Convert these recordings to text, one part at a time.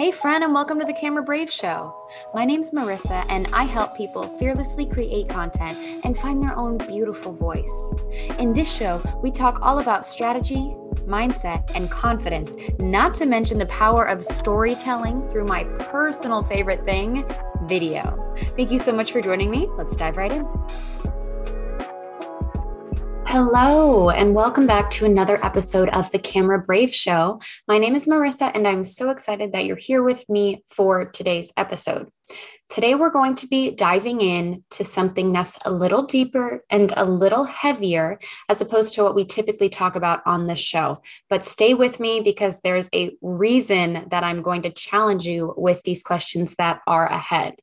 Hey friend, and welcome to the Camera Brave Show. My name's Marissa, and I help people fearlessly create content and find their own beautiful voice. In this show, we talk all about strategy, mindset, and confidence, not to mention the power of storytelling through my personal favorite thing, video. Thank you so much for joining me. Let's dive right in. Hello, and welcome back to another episode of the Camera Brave Show. My name is Marissa, and I'm so excited that you're here with me for today's episode. Today, we're going to be diving in to something that's a little deeper and a little heavier as opposed to what we typically talk about on the show. But stay with me because there's a reason that I'm going to challenge you with these questions that are ahead.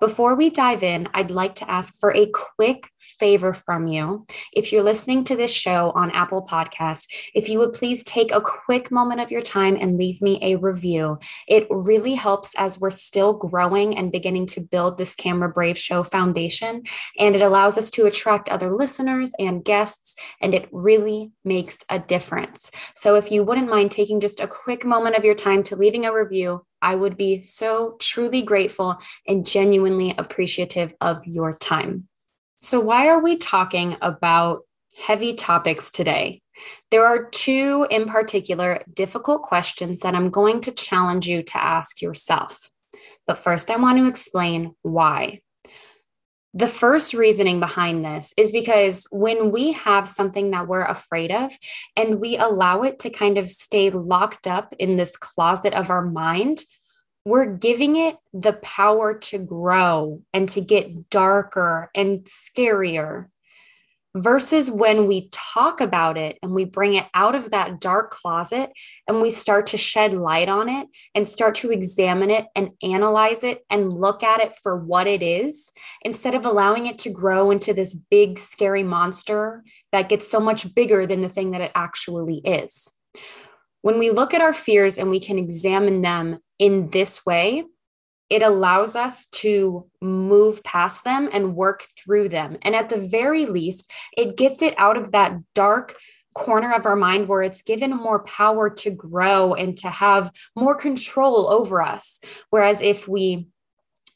Before we dive in, I'd like to ask for a quick favor from you. If you're listening to this show on Apple Podcasts, if you would please take a quick moment of your time and leave me a review. It really helps as we're still growing and beginning to build this Camera Brave Show foundation, and it allows us to attract other listeners and guests, and it really makes a difference. So if you wouldn't mind taking just a quick moment of your time to leaving a review, I would be so truly grateful and genuinely appreciative of your time. So why are we talking about heavy topics today? There are two in particular difficult questions that I'm going to challenge you to ask yourself. But first, I want to explain why. The first reasoning behind this is because when we have something that we're afraid of and we allow it to kind of stay locked up in this closet of our mind, we're giving it the power to grow and to get darker and scarier, versus when we talk about it and we bring it out of that dark closet and we start to shed light on it and start to examine it and analyze it and look at it for what it is, instead of allowing it to grow into this big, scary monster that gets so much bigger than the thing that it actually is. When we look at our fears and we can examine them in this way, it allows us to move past them and work through them. And at the very least, it gets it out of that dark corner of our mind where it's given more power to grow and to have more control over us. Whereas if we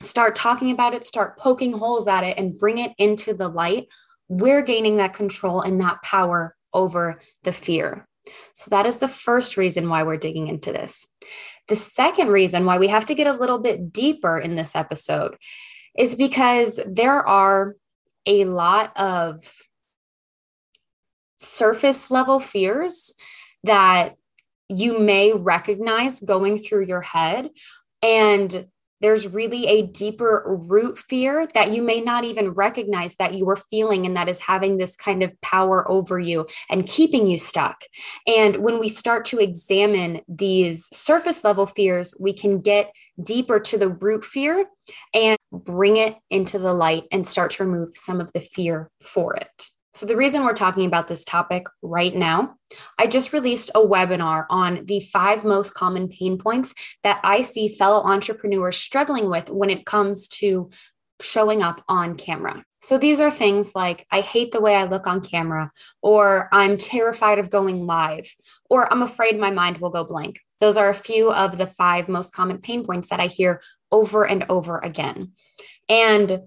start talking about it, start poking holes at it, and bring it into the light, we're gaining that control and that power over the fear. So that is the first reason why we're digging into this. The second reason why we have to get a little bit deeper in this episode is because there are a lot of surface level fears that you may recognize going through your head. And there's really a deeper root fear that you may not even recognize that you were feeling, and that is having this kind of power over you and keeping you stuck. And when we start to examine these surface level fears, we can get deeper to the root fear and bring it into the light and start to remove some of the fear for it. So the reason we're talking about this topic right now, I just released a webinar on the 5 most common pain points that I see fellow entrepreneurs struggling with when it comes to showing up on camera. So these are things like, I hate the way I look on camera, or I'm terrified of going live, or I'm afraid my mind will go blank. Those are a few of the 5 most common pain points that I hear over and over again. And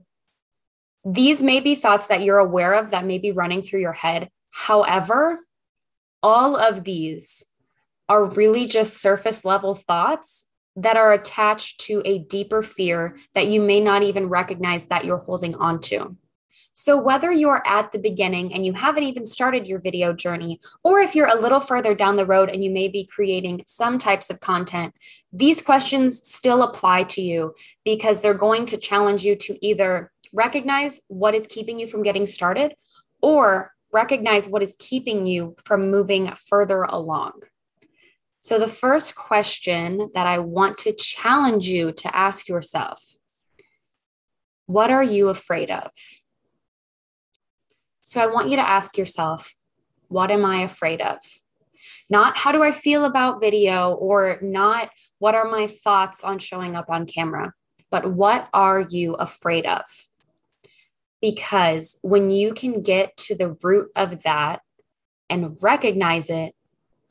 these may be thoughts that you're aware of that may be running through your head. However, all of these are really just surface level thoughts that are attached to a deeper fear that you may not even recognize that you're holding on to. So whether you're at the beginning and you haven't even started your video journey, or if you're a little further down the road and you may be creating some types of content, these questions still apply to you because they're going to challenge you to either recognize what is keeping you from getting started, or recognize what is keeping you from moving further along. So the first question that I want to challenge you to ask yourself, what are you afraid of? So I want you to ask yourself, what am I afraid of? Not how do I feel about video, or not what are my thoughts on showing up on camera, but what are you afraid of? Because when you can get to the root of that and recognize it,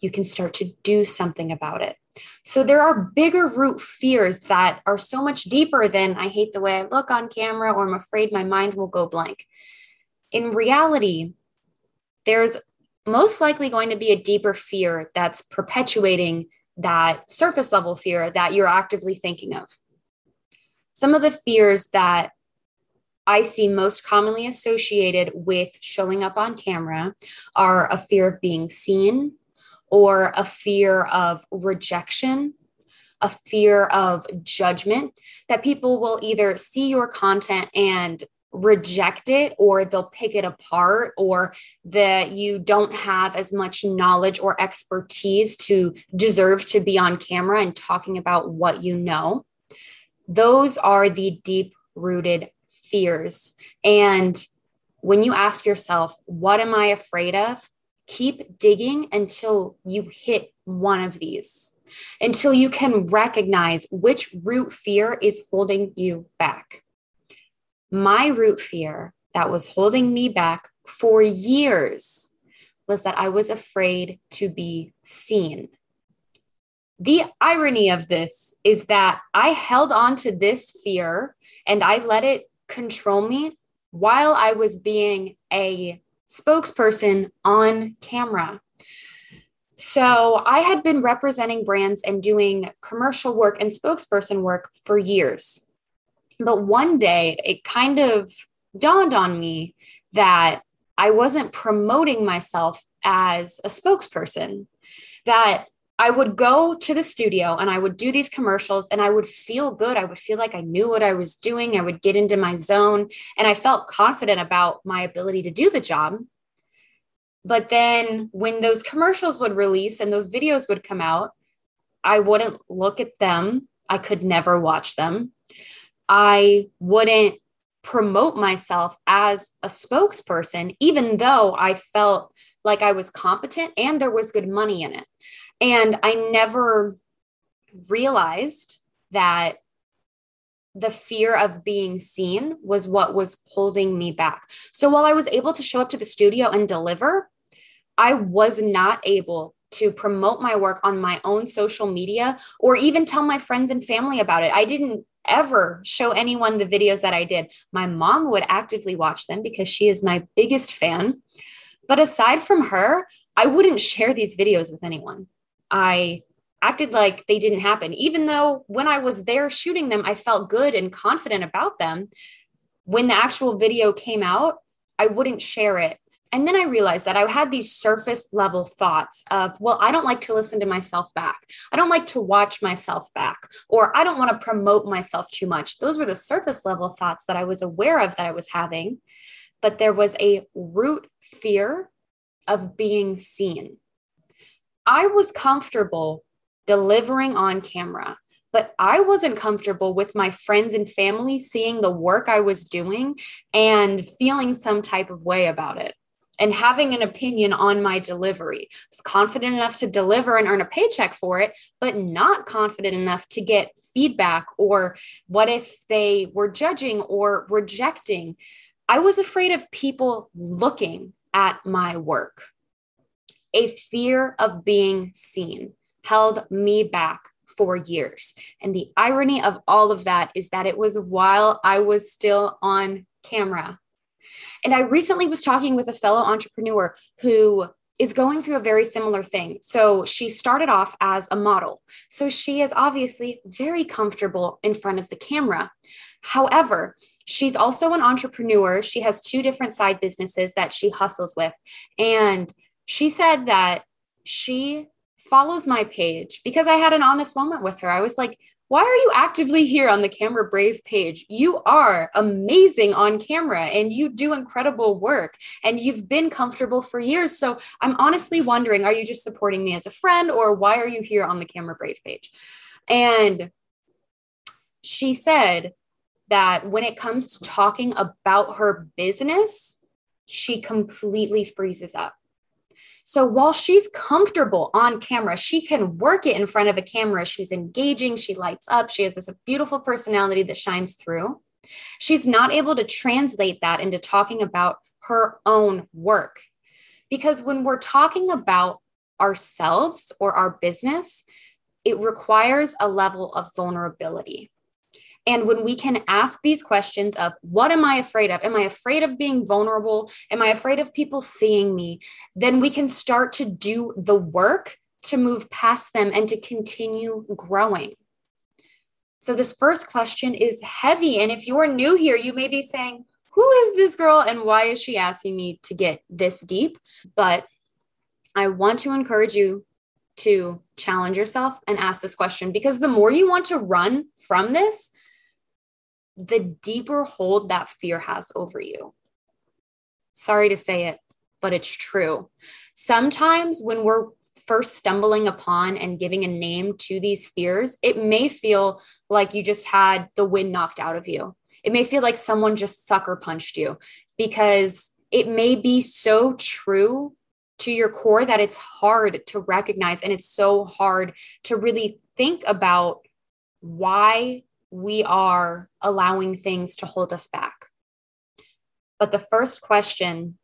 you can start to do something about it. So there are bigger root fears that are so much deeper than I hate the way I look on camera, or I'm afraid my mind will go blank. In reality, there's most likely going to be a deeper fear that's perpetuating that surface level fear that you're actively thinking of. Some of the fears that I see most commonly associated with showing up on camera are a fear of being seen, or a fear of rejection, a fear of judgment, that people will either see your content and reject it, or they'll pick it apart, or that you don't have as much knowledge or expertise to deserve to be on camera and talking about what you know. Those are the deep-rooted fears. And when you ask yourself, what am I afraid of? Keep digging until you hit one of these, until you can recognize which root fear is holding you back. My root fear that was holding me back for years was that I was afraid to be seen. The irony of this is that I held on to this fear and I let it control me while I was being a spokesperson on camera. So I had been representing brands and doing commercial work and spokesperson work for years. But one day it kind of dawned on me that I wasn't promoting myself as a spokesperson, that I would go to the studio and I would do these commercials and I would feel good. I would feel like I knew what I was doing. I would get into my zone and I felt confident about my ability to do the job. But then when those commercials would release and those videos would come out, I wouldn't look at them. I could never watch them. I wouldn't promote myself as a spokesperson, even though I felt like I was competent and there was good money in it. And I never realized that the fear of being seen was what was holding me back. So while I was able to show up to the studio and deliver, I was not able to promote my work on my own social media or even tell my friends and family about it. I didn't ever show anyone the videos that I did. My mom would actively watch them because she is my biggest fan. But aside from her, I wouldn't share these videos with anyone. I acted like they didn't happen, even though when I was there shooting them, I felt good and confident about them. When the actual video came out, I wouldn't share it. And then I realized that I had these surface level thoughts of, well, I don't like to listen to myself back. I don't like to watch myself back, or I don't want to promote myself too much. Those were the surface level thoughts that I was aware of that I was having, but there was a root fear of being seen. I was comfortable delivering on camera, but I wasn't comfortable with my friends and family seeing the work I was doing and feeling some type of way about it and having an opinion on my delivery. I was confident enough to deliver and earn a paycheck for it, but not confident enough to get feedback or what if they were judging or rejecting. I was afraid of people looking at my work. A fear of being seen held me back for years. And the irony of all of that is that it was while I was still on camera. And I recently was talking with a fellow entrepreneur who is going through a very similar thing. So she started off as a model. So she is obviously very comfortable in front of the camera. However, she's also an entrepreneur. She has 2 different side businesses that she hustles with. And she said that she follows my page because I had an honest moment with her. I was like, why are you actively here on the Camera Brave page? You are amazing on camera and you do incredible work and you've been comfortable for years. So I'm honestly wondering, are you just supporting me as a friend, or why are you here on the Camera Brave page? And she said that when it comes to talking about her business, she completely freezes up. So while she's comfortable on camera, she can work it in front of a camera. She's engaging. She lights up. She has this beautiful personality that shines through. She's not able to translate that into talking about her own work. Because when we're talking about ourselves or our business, it requires a level of vulnerability. And when we can ask these questions of, what am I afraid of? Am I afraid of being vulnerable? Am I afraid of people seeing me? Then we can start to do the work to move past them and to continue growing. So this first question is heavy. And if you are new here, you may be saying, who is this girl and why is she asking me to get this deep? But I want to encourage you to challenge yourself and ask this question, because the more you want to run from this, the deeper hold that fear has over you. Sorry to say it, but it's true. Sometimes when we're first stumbling upon and giving a name to these fears, it may feel like you just had the wind knocked out of you. It may feel like someone just sucker punched you, because it may be so true to your core that it's hard to recognize. And it's so hard to really think about why we are allowing things to hold us back. But the first question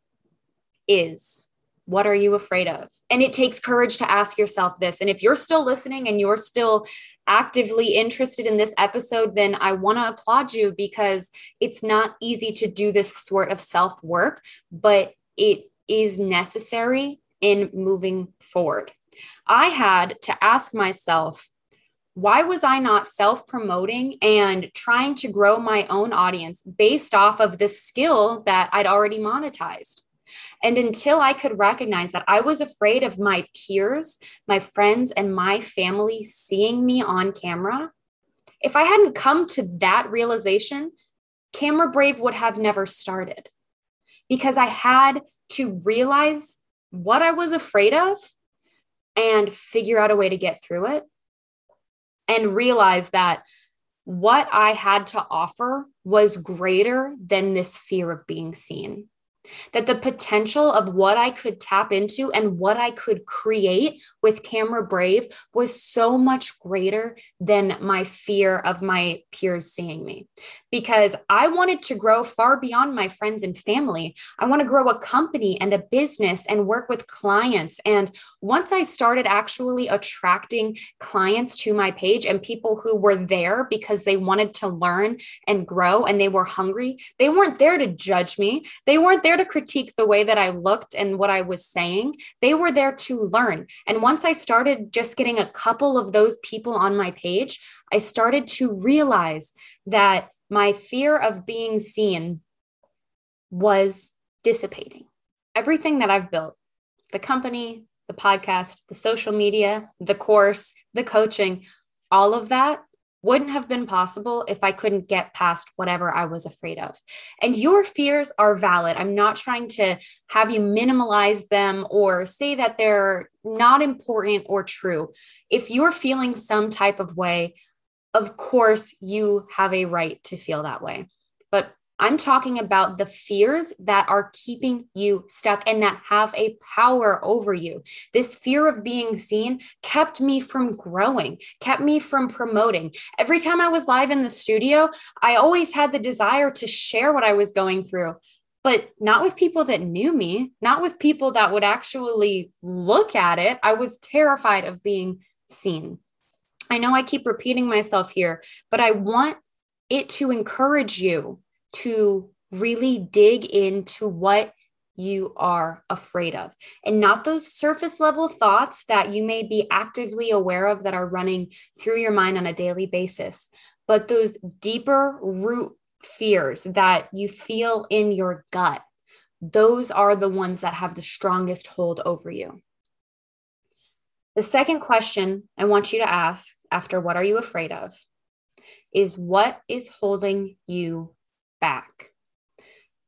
is, what are you afraid of? And it takes courage to ask yourself this. And if you're still listening and you're still actively interested in this episode, then I want to applaud you, because it's not easy to do this sort of self-work, but it is necessary in moving forward. I had to ask myself, why was I not self-promoting and trying to grow my own audience based off of the skill that I'd already monetized? And until I could recognize that I was afraid of my peers, my friends, and my family seeing me on camera, if I hadn't come to that realization, Camera Brave would have never started, because I had to realize what I was afraid of and figure out a way to get through it, and realize that what I had to offer was greater than this fear of being seen. That the potential of what I could tap into and what I could create with Camera Brave was so much greater than my fear of my peers seeing me, because I wanted to grow far beyond my friends and family. I want to grow a company and a business and work with clients. And once I started actually attracting clients to my page and people who were there because they wanted to learn and grow and they were hungry, they weren't there to judge me. They weren't there to critique the way that I looked and what I was saying. They were there to learn. And once I started just getting a couple of those people on my page, I started to realize that my fear of being seen was dissipating. Everything that I've built, the company, the podcast, the social media, the course, the coaching, all of that wouldn't have been possible if I couldn't get past whatever I was afraid of. And your fears are valid. I'm not trying to have you minimalize them or say that they're not important or true. If you're feeling some type of way, of course you have a right to feel that way. But I'm talking about the fears that are keeping you stuck and that have a power over you. This fear of being seen kept me from growing, kept me from promoting. Every time I was live in the studio, I always had the desire to share what I was going through, but not with people that knew me, not with people that would actually look at it. I was terrified of being seen. I know I keep repeating myself here, but I want it to encourage you to really dig into what you are afraid of, and not those surface level thoughts that you may be actively aware of that are running through your mind on a daily basis, but those deeper root fears that you feel in your gut. Those are the ones that have the strongest hold over you. The second question I want you to ask after "what are you afraid of" is, what is holding you back?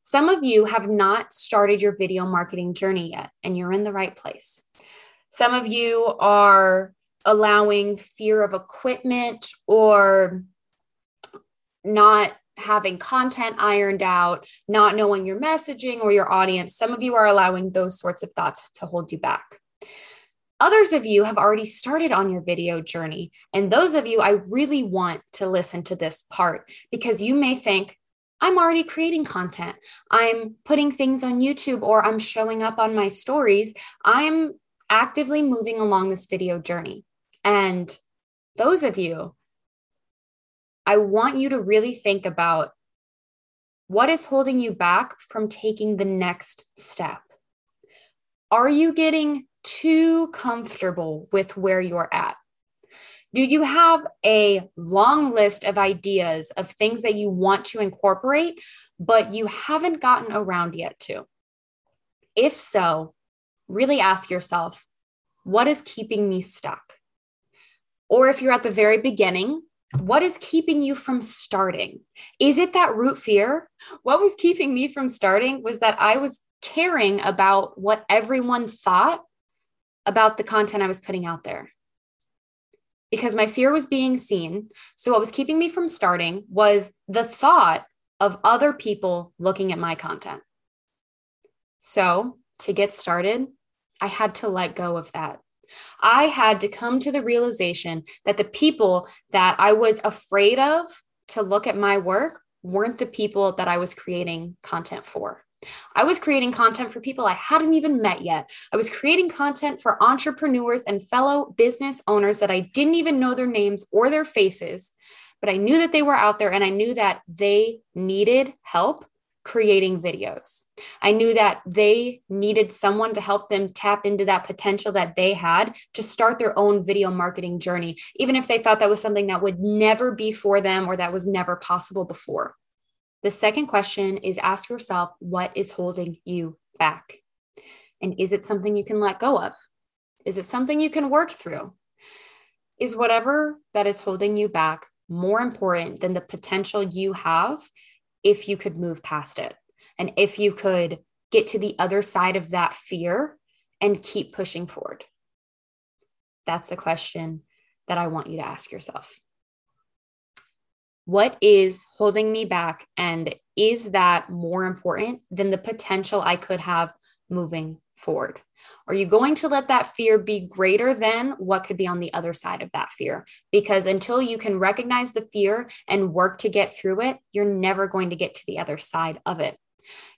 Some of you have not started your video marketing journey yet, and you're in the right place. Some of you are allowing fear of equipment or not having content ironed out, not knowing your messaging or your audience. Some of you are allowing those sorts of thoughts to hold you back. Others of you have already started on your video journey. And those of you, I really want to listen to this part, because you may think, I'm already creating content. I'm putting things on YouTube, or I'm showing up on my stories. I'm actively moving along this video journey. And those of you, I want you to really think about what is holding you back from taking the next step. Are you getting too comfortable with where you're at? Do you have a long list of ideas of things that you want to incorporate, but you haven't gotten around yet to? If so, really ask yourself, what is keeping me stuck? Or if you're at the very beginning, what is keeping you from starting? Is it that root fear? What was keeping me from starting was that I was caring about what everyone thought about the content I was putting out there. Because my fear was being seen. So what was keeping me from starting was the thought of other people looking at my content. So to get started, I had to let go of that. I had to come to the realization that the people that I was afraid of to look at my work weren't the people that I was creating content for. I was creating content for people I hadn't even met yet. I was creating content for entrepreneurs and fellow business owners that I didn't even know their names or their faces, but I knew that they were out there and I knew that they needed help creating videos. I knew that they needed someone to help them tap into that potential that they had to start their own video marketing journey, even if they thought that was something that would never be for them or that was never possible before. The second question is ask yourself, what is holding you back? And is it something you can let go of? Is it something you can work through? Is whatever that is holding you back more important than the potential you have if you could move past it? And if you could get to the other side of that fear and keep pushing forward? That's the question that I want you to ask yourself. What is holding me back? And is that more important than the potential I could have moving forward? Are you going to let that fear be greater than what could be on the other side of that fear? Because until you can recognize the fear and work to get through it, you're never going to get to the other side of it.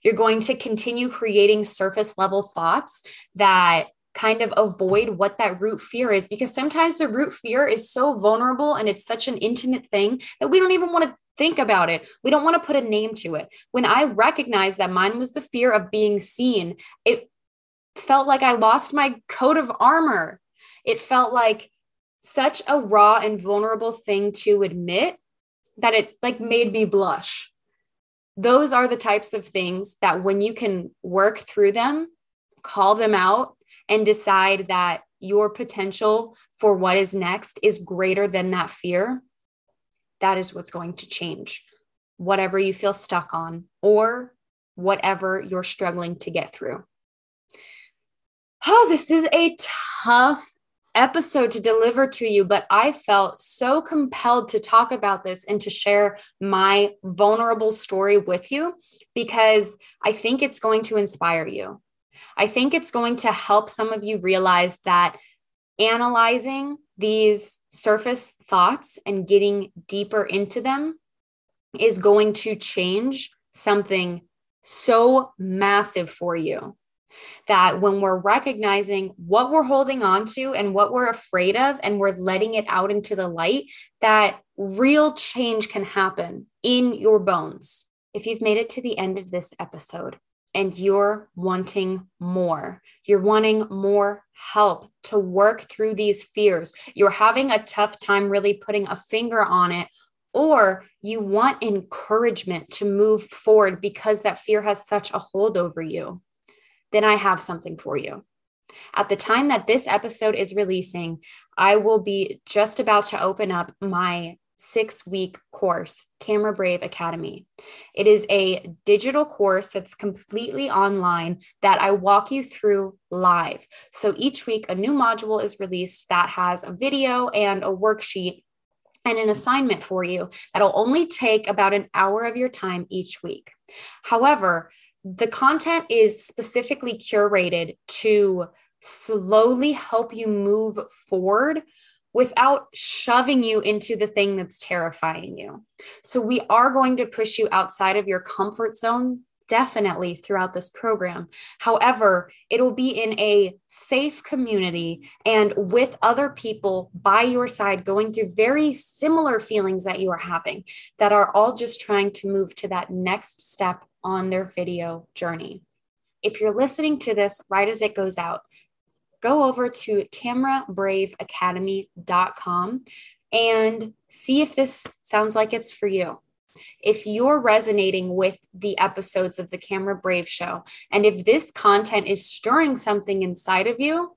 You're going to continue creating surface level thoughts that kind of avoid what that root fear is, because sometimes the root fear is so vulnerable and it's such an intimate thing that we don't even want to think about it. We don't want to put a name to it. When I recognized that mine was the fear of being seen, it felt like I lost my coat of armor. It felt like such a raw and vulnerable thing to admit that it like made me blush. Those are the types of things that when you can work through them, call them out, and decide that your potential for what is next is greater than that fear, that is what's going to change whatever you feel stuck on or whatever you're struggling to get through. Oh, this is a tough episode to deliver to you, but I felt so compelled to talk about this and to share my vulnerable story with you because I think it's going to inspire you. I think it's going to help some of you realize that analyzing these surface thoughts and getting deeper into them is going to change something so massive for you. That when we're recognizing what we're holding on to and what we're afraid of, and we're letting it out into the light, that real change can happen in your bones. If you've made it to the end of this episode, and you're wanting more help to work through these fears, you're having a tough time really putting a finger on it, or you want encouragement to move forward because that fear has such a hold over you, then I have something for you. At the time that this episode is releasing, I will be just about to open up my 6-week course, Camera Brave Academy. It is a digital course that's completely online that I walk you through live. So each week, a new module is released that has a video and a worksheet and an assignment for you that'll only take about an hour of your time each week. However, the content is specifically curated to slowly help you move forward without shoving you into the thing that's terrifying you. So we are going to push you outside of your comfort zone definitely throughout this program. However, it'll be in a safe community and with other people by your side going through very similar feelings that you are having, that are all just trying to move to that next step on their video journey. If you're listening to this right as it goes out, go over to camerabraveacademy.com and see if this sounds like it's for you. If you're resonating with the episodes of the Camera Brave Show, and if this content is stirring something inside of you,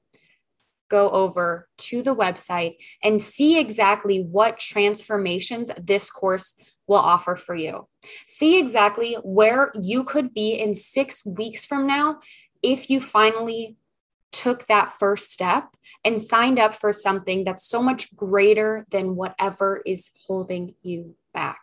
go over to the website and see exactly what transformations this course will offer for you. See exactly where you could be in 6 weeks from now if you finally took that first step and signed up for something that's so much greater than whatever is holding you back.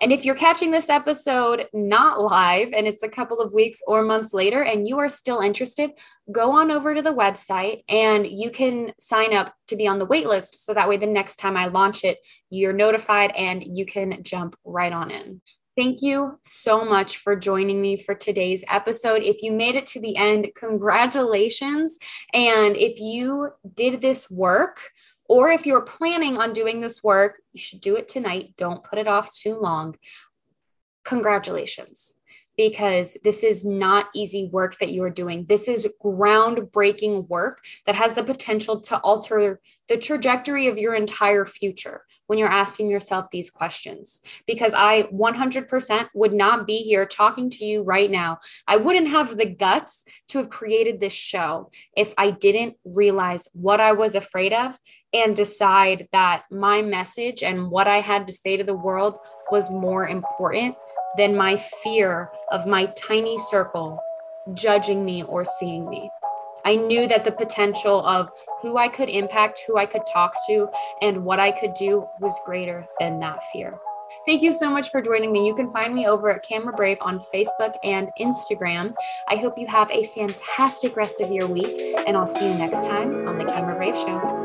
And if you're catching this episode not live and it's a couple of weeks or months later and you are still interested, go on over to the website and you can sign up to be on the wait list. So that way the next time I launch it, you're notified and you can jump right on in. Thank you so much for joining me for today's episode. If you made it to the end, congratulations. And if you did this work, or if you're planning on doing this work, you should do it tonight. Don't put it off too long. Congratulations, because this is not easy work that you are doing. This is groundbreaking work that has the potential to alter the trajectory of your entire future when you're asking yourself these questions. Because I 100% would not be here talking to you right now. I wouldn't have the guts to have created this show if I didn't realize what I was afraid of and decide that my message and what I had to say to the world was more important than my fear of my tiny circle judging me or seeing me. I knew that the potential of who I could impact, who I could talk to, and what I could do was greater than that fear. Thank you so much for joining me. You can find me over at Camera Brave on Facebook and Instagram. I hope you have a fantastic rest of your week, and I'll see you next time on the Camera Brave Show.